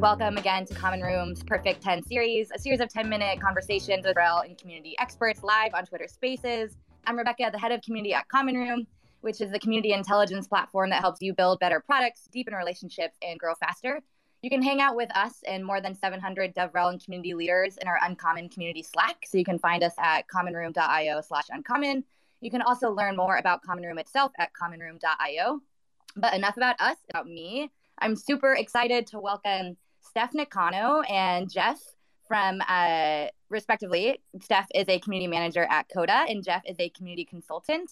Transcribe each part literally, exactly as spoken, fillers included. Welcome again to Common Room's Perfect ten series, a series of ten-minute conversations with DevRel and community experts live on Twitter Spaces. I'm Rebecca, the head of community at Common Room, which is the community intelligence platform that helps you build better products, deepen relationships, and grow faster. You can hang out with us and more than seven hundred DevRel and community leaders in our Uncommon community Slack, so you can find us at commonroom dot io slash uncommon. You can also learn more about Common Room itself at commonroom dot io. But enough about us, about me. I'm super excited to welcome Steph Nakano and Jeff from, uh, respectively. Steph is a community manager at Coda, and Jeff is a community consultant.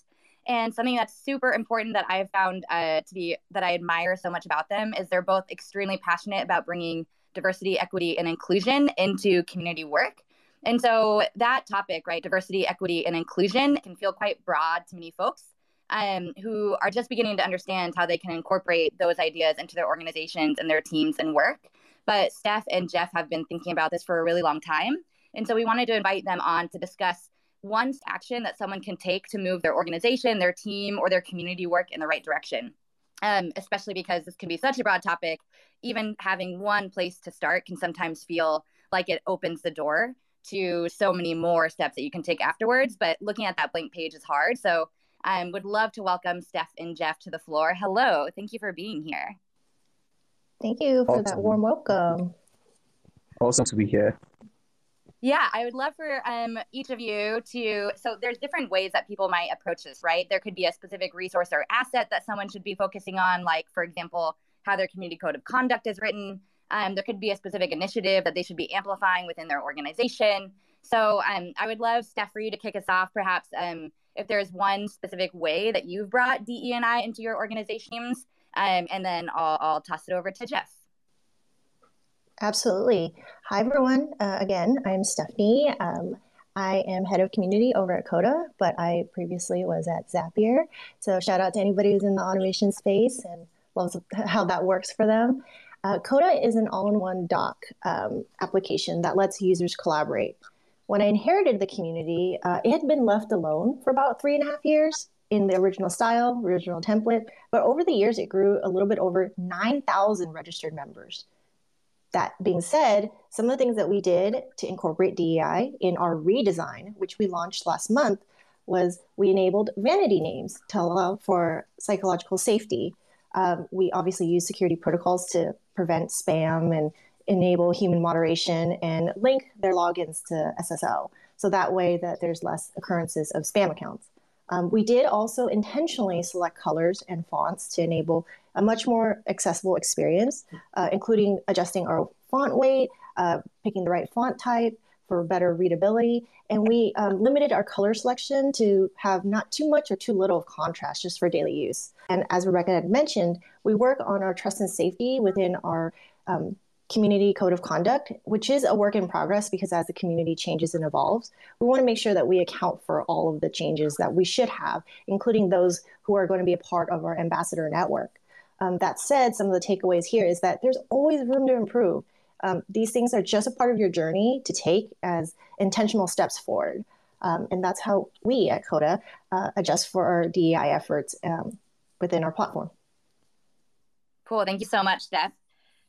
And something that's super important that I have found uh, to be, that I admire so much about them, is they're both extremely passionate about bringing diversity, equity, and inclusion into community work. And so that topic, right, diversity, equity, and inclusion, can feel quite broad to many folks um, who are just beginning to understand how they can incorporate those ideas into their organizations and their teams and work. But Steph and Jeff have been thinking about this for a really long time. And so we wanted to invite them on to discuss one action that someone can take to move their organization, their team, or their community work in the right direction, um, especially because this can be such a broad topic. Even having one place to start can sometimes feel like it opens the door to so many more steps that you can take afterwards, but looking at that blank page is hard. So I um, would love to welcome Steph and Jeff to the floor. Hello, thank you for being here. Thank you for awesome. that warm welcome. Awesome to be here. Yeah, I would love for um, each of you to, so there's different ways that people might approach this, right? There could be a specific resource or asset that someone should be focusing on, like, for example, how their community code of conduct is written. Um, there could be a specific initiative that they should be amplifying within their organization. So um, I would love, Steph, for you to kick us off, perhaps, um, if there's one specific way that you've brought D E and I into your organizations. Um, and then I'll, I'll toss it over to Jeff. Absolutely. Hi, everyone. Uh, again, I'm Stephanie. Um, I am head of community over at Coda, but I previously was at Zapier. So shout out to anybody who's in the automation space and loves how that works for them. Uh, Coda is an all-in-one doc um, application that lets users collaborate. When I inherited the community, uh, it had been left alone for about three and a half years in the original style, original template. But over the years, it grew a little bit over nine thousand registered members. That being said, some of the things that we did to incorporate D E I in our redesign, which we launched last month, was we enabled vanity names to allow for psychological safety. Um, we obviously use security protocols to prevent spam and enable human moderation and link their logins to S S O. So that way that there's less occurrences of spam accounts. Um, we did also intentionally select colors and fonts to enable a much more accessible experience, uh, including adjusting our font weight, uh, picking the right font type for better readability. And we um, limited our color selection to have not too much or too little of contrast, just for daily use. And as Rebecca had mentioned, we work on our trust and safety within our um, community code of conduct, which is a work in progress, because as the community changes and evolves, we want to make sure that we account for all of the changes that we should have, including those who are going to be a part of our ambassador network. Um, that said, some of the takeaways here is that there's always room to improve. Um, these things are just a part of your journey to take as intentional steps forward. Um, and that's how we at Coda uh, adjust for our D E I efforts um, within our platform. Cool. Thank you so much, Steph.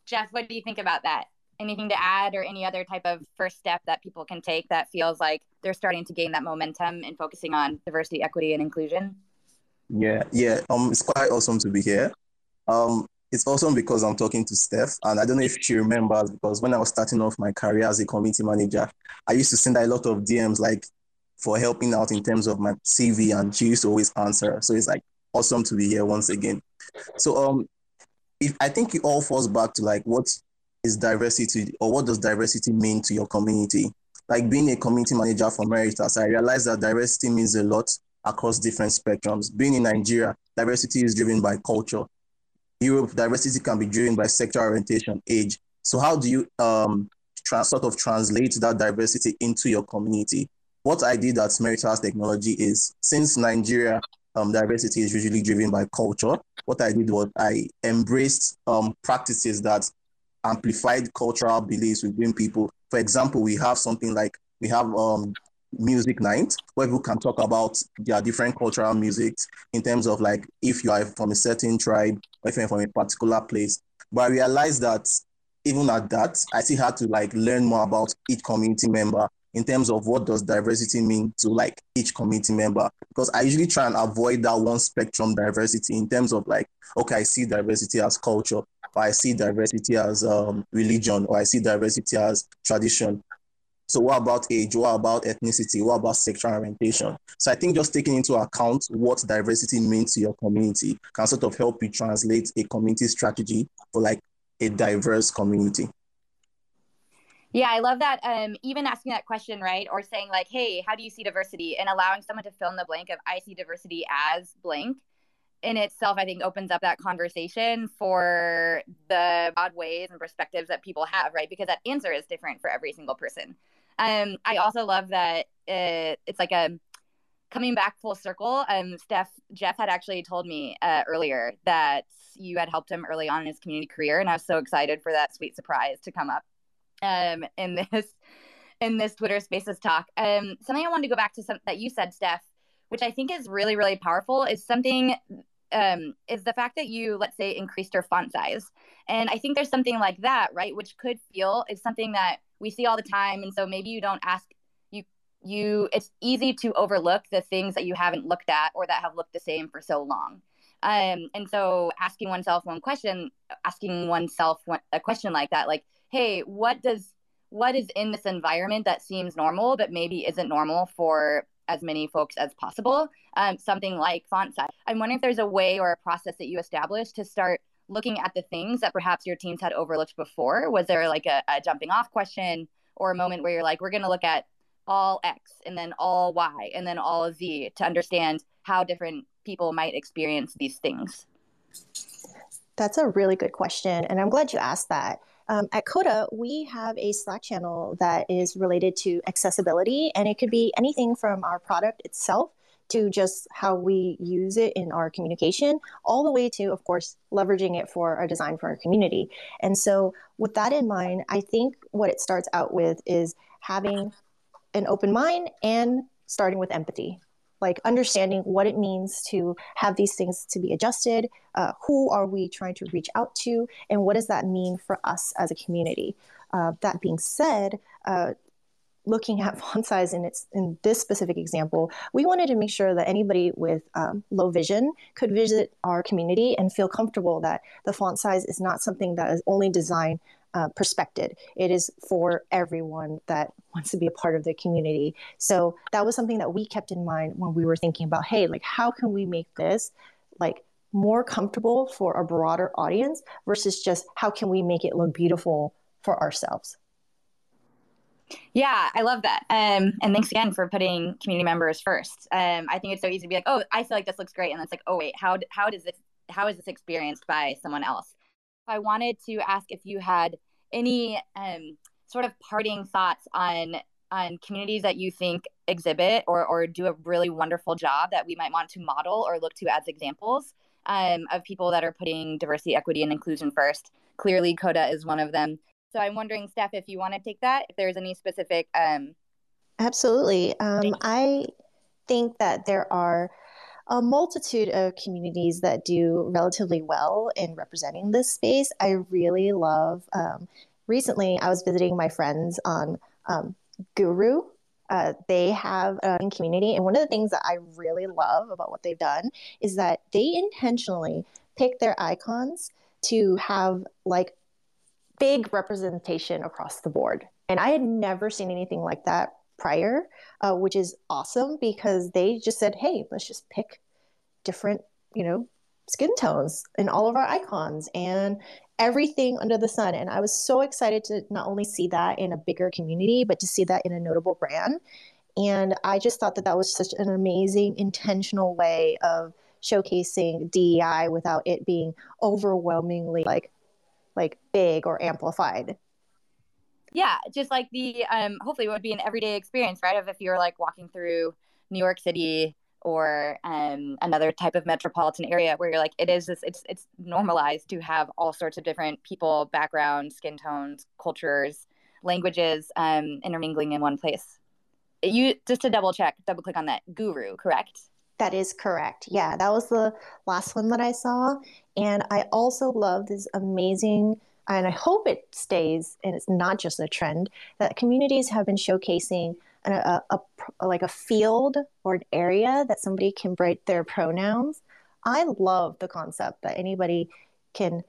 Jeff, what do you think about that? Anything to add, or any other type of first step that people can take that feels like they're starting to gain that momentum and focusing on diversity, equity, and inclusion? Yeah, yeah. Um, it's quite awesome to be here. Um, it's awesome because I'm talking to Steph, and I don't know if she remembers, because when I was starting off my career as a community manager, I used to send a lot of D Ms like for helping out in terms of my C V, and she used to always answer. So it's like awesome to be here once again. So um. If, I think it all falls back to like, what is diversity, or what does diversity mean to your community? Like, being a community manager for Meritas, I realized that diversity means a lot across different spectrums. Being in Nigeria, diversity is driven by culture. Europe, diversity can be driven by sexual orientation, age. So how do you um, sort of translate that diversity into your community? What I did at Meritas Technology is, since Nigeria, Um, diversity is usually driven by culture, what I did was I embraced um, practices that amplified cultural beliefs within people. For example, we have something like, we have um, music night, where people can talk about their different cultural music in terms of like, if you are from a certain tribe, or if you're from a particular place. But I realized that even at that, I still had to like learn more about each community member in terms of what does diversity mean to like each community member, because I usually try and avoid that one spectrum diversity in terms of like, okay, I see diversity as culture, or I see diversity as um, religion, or I see diversity as tradition. So what about age? What about ethnicity? What about sexual orientation? So I think just taking into account what diversity means to your community can sort of help you translate a community strategy for like a diverse community. Yeah, I love that. Um, even asking that question, right? Or saying like, hey, how do you see diversity? And allowing someone to fill in the blank of I see diversity as blank in itself, I think opens up that conversation for the odd ways and perspectives that people have, right? Because that answer is different for every single person. Um, I also love that it, it's like a coming back full circle. Um, Steph, Jeff had actually told me uh, earlier that you had helped him early on in his community career. And I was so excited for that sweet surprise to come up um, in this in this Twitter Spaces talk. Um, something I wanted to go back to something that you said, Steph, which I think is really, really powerful, is something um, is the fact that you, let's say, increased your font size. And I think there's something like that, right? Which could feel is something that we see all the time. And so maybe you don't ask, you, you, it's easy to overlook the things that you haven't looked at or that have looked the same for so long. Um, and so asking oneself one question, asking oneself one, a question like that, like, hey, what does, what is in this environment that seems normal, but maybe isn't normal for as many folks as possible? Um, something like font size. I'm wondering if there's a way or a process that you established to start looking at the things that perhaps your teams had overlooked before. Was there like a, a jumping off question or a moment where you're like, we're going to look at all X and then all Y and then all Z to understand how different people might experience these things? That's a really good question. And I'm glad you asked that. Um, at Coda, we have a Slack channel that is related to accessibility, and it could be anything from our product itself to just how we use it in our communication, all the way to, of course, leveraging it for our design for our community. And so with that in mind, I think what it starts out with is having an open mind and starting with empathy, like understanding what it means to have these things to be adjusted, uh, who are we trying to reach out to, and what does that mean for us as a community? Uh, that being said, uh, looking at font size in, its, in this specific example, we wanted to make sure that anybody with um, low vision could visit our community and feel comfortable that the font size is not something that is only design Uh, perspective. It is for everyone that wants to be a part of the community. So that was something that we kept in mind when we were thinking about, hey, like, how can we make this like more comfortable for a broader audience versus just how can we make it look beautiful for ourselves? Yeah, I love that. Um, and thanks again for putting community members first. Um, I think it's so easy to be like, oh, I feel like this looks great. And it's like, oh, wait, how, how does this, how is this experienced by someone else? I wanted to ask if you had any um, sort of parting thoughts on on communities that you think exhibit or, or do a really wonderful job that we might want to model or look to as examples um, of people that are putting diversity, equity, and inclusion first. Clearly, Coda is one of them. So I'm wondering, Steph, if you want to take that, if there's any specific... Um... Absolutely. Um, I think that there are a multitude of communities that do relatively well in representing this space. I really love, um, recently I was visiting my friends on um, Guru. Uh, they have a community. And one of the things that I really love about what they've done is that they intentionally pick their icons to have like big representation across the board. And I had never seen anything like that prior, uh, which is awesome because they just said, hey, let's just pick different, you know, skin tones in all of our icons and everything under the sun. And I was so excited to not only see that in a bigger community, but to see that in a notable brand. And I just thought that that was such an amazing, intentional way of showcasing D E I without it being overwhelmingly like, like big or amplified. Yeah, just like the, um, hopefully it would be an everyday experience, right? Of if you're like walking through New York City or um, another type of metropolitan area where you're like, it is this, it's, it's normalized to have all sorts of different people, backgrounds, skin tones, cultures, languages um, intermingling in one place. You, just to double check, double click on that, Guru, correct? That is correct. Yeah, that was the last one that I saw. And I also love this amazing and I hope it stays and it's not just a trend, that communities have been showcasing an, a, a, a like a field or an area that somebody can write their pronouns. I love the concept that anybody can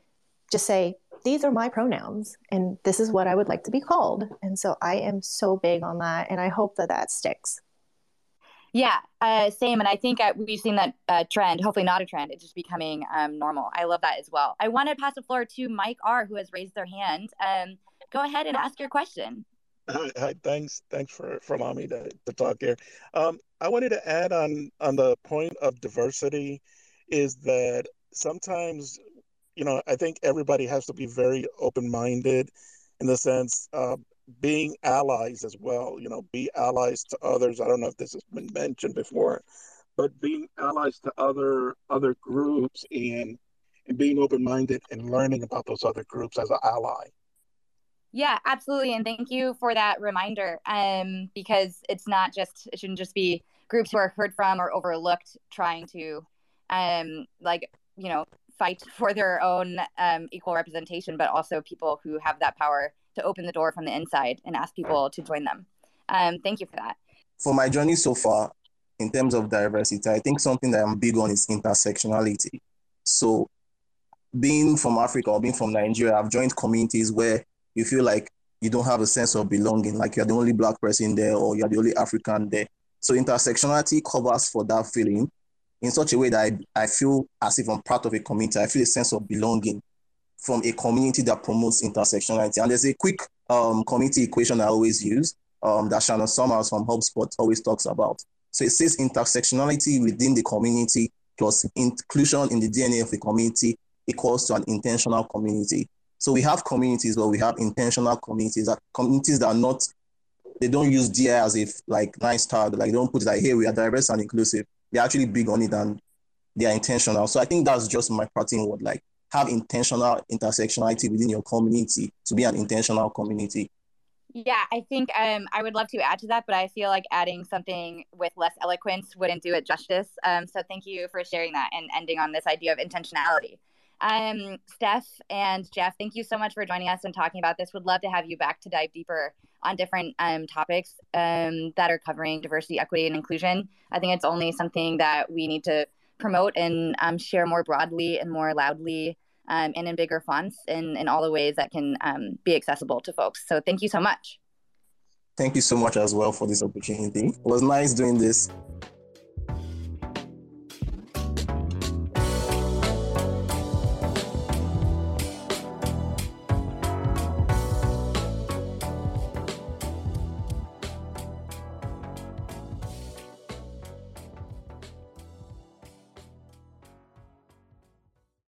just say, these are my pronouns and this is what I would like to be called. And so I am so big on that, and I hope that that sticks. Yeah, uh, same. And I think I, we've seen that uh, trend, hopefully not a trend, it's just becoming um, normal. I love that as well. I want to pass the floor to Mike R, who has raised their hand. Um, go ahead and ask your question. Hi, hi thanks. Thanks for, for allowing me to, to talk here. Um, I wanted to add on, on the point of diversity is that sometimes, you know, I think everybody has to be very open-minded in the sense of uh, being allies as well, you know, be allies to others. I don't know if this has been mentioned before, but being allies to other other groups and, and being open-minded and learning about those other groups as an ally. Yeah, absolutely. And thank you for that reminder, um, because it's not just, it shouldn't just be groups who are heard from or overlooked trying to, um, like, you know, fight for their own um, equal representation, but also people who have that power to open the door from the inside and ask people to join them. Um, thank you for that. For my journey so far, in terms of diversity, I think something that I'm big on is intersectionality. So being from Africa or being from Nigeria, I've joined communities where you feel like you don't have a sense of belonging, like you're the only Black person there or you're the only African there. So intersectionality covers for that feeling in such a way that I, I feel as if I'm part of a community. I feel a sense of belonging from a community that promotes intersectionality. And there's a quick um, community equation I always use um, that Shannon Summers from HubSpot always talks about. So it says intersectionality within the community plus inclusion in the D N A of the community equals to an intentional community. So we have communities where we have intentional communities, that communities that are not, they don't use D I as if like nice tag, like they don't put it like, hey, we are diverse and inclusive. They're actually big on it and they are intentional. So I think that's just my parting word, like have intentional intersectionality within your community to be an intentional community. Yeah, I think um, I would love to add to that, but I feel like adding something with less eloquence wouldn't do it justice. Um, so thank you for sharing that and ending on this idea of intentionality. Um, Steph and Jeff, thank you so much for joining us and talking about this. Would love to have you back to dive deeper on different um, topics um, that are covering diversity, equity, and inclusion. I think it's only something that we need to promote and um, share more broadly and more loudly um, and in bigger fonts and in all the ways that can um, be accessible to folks. So thank you so much. Thank you so much as well for this opportunity. It was nice doing this.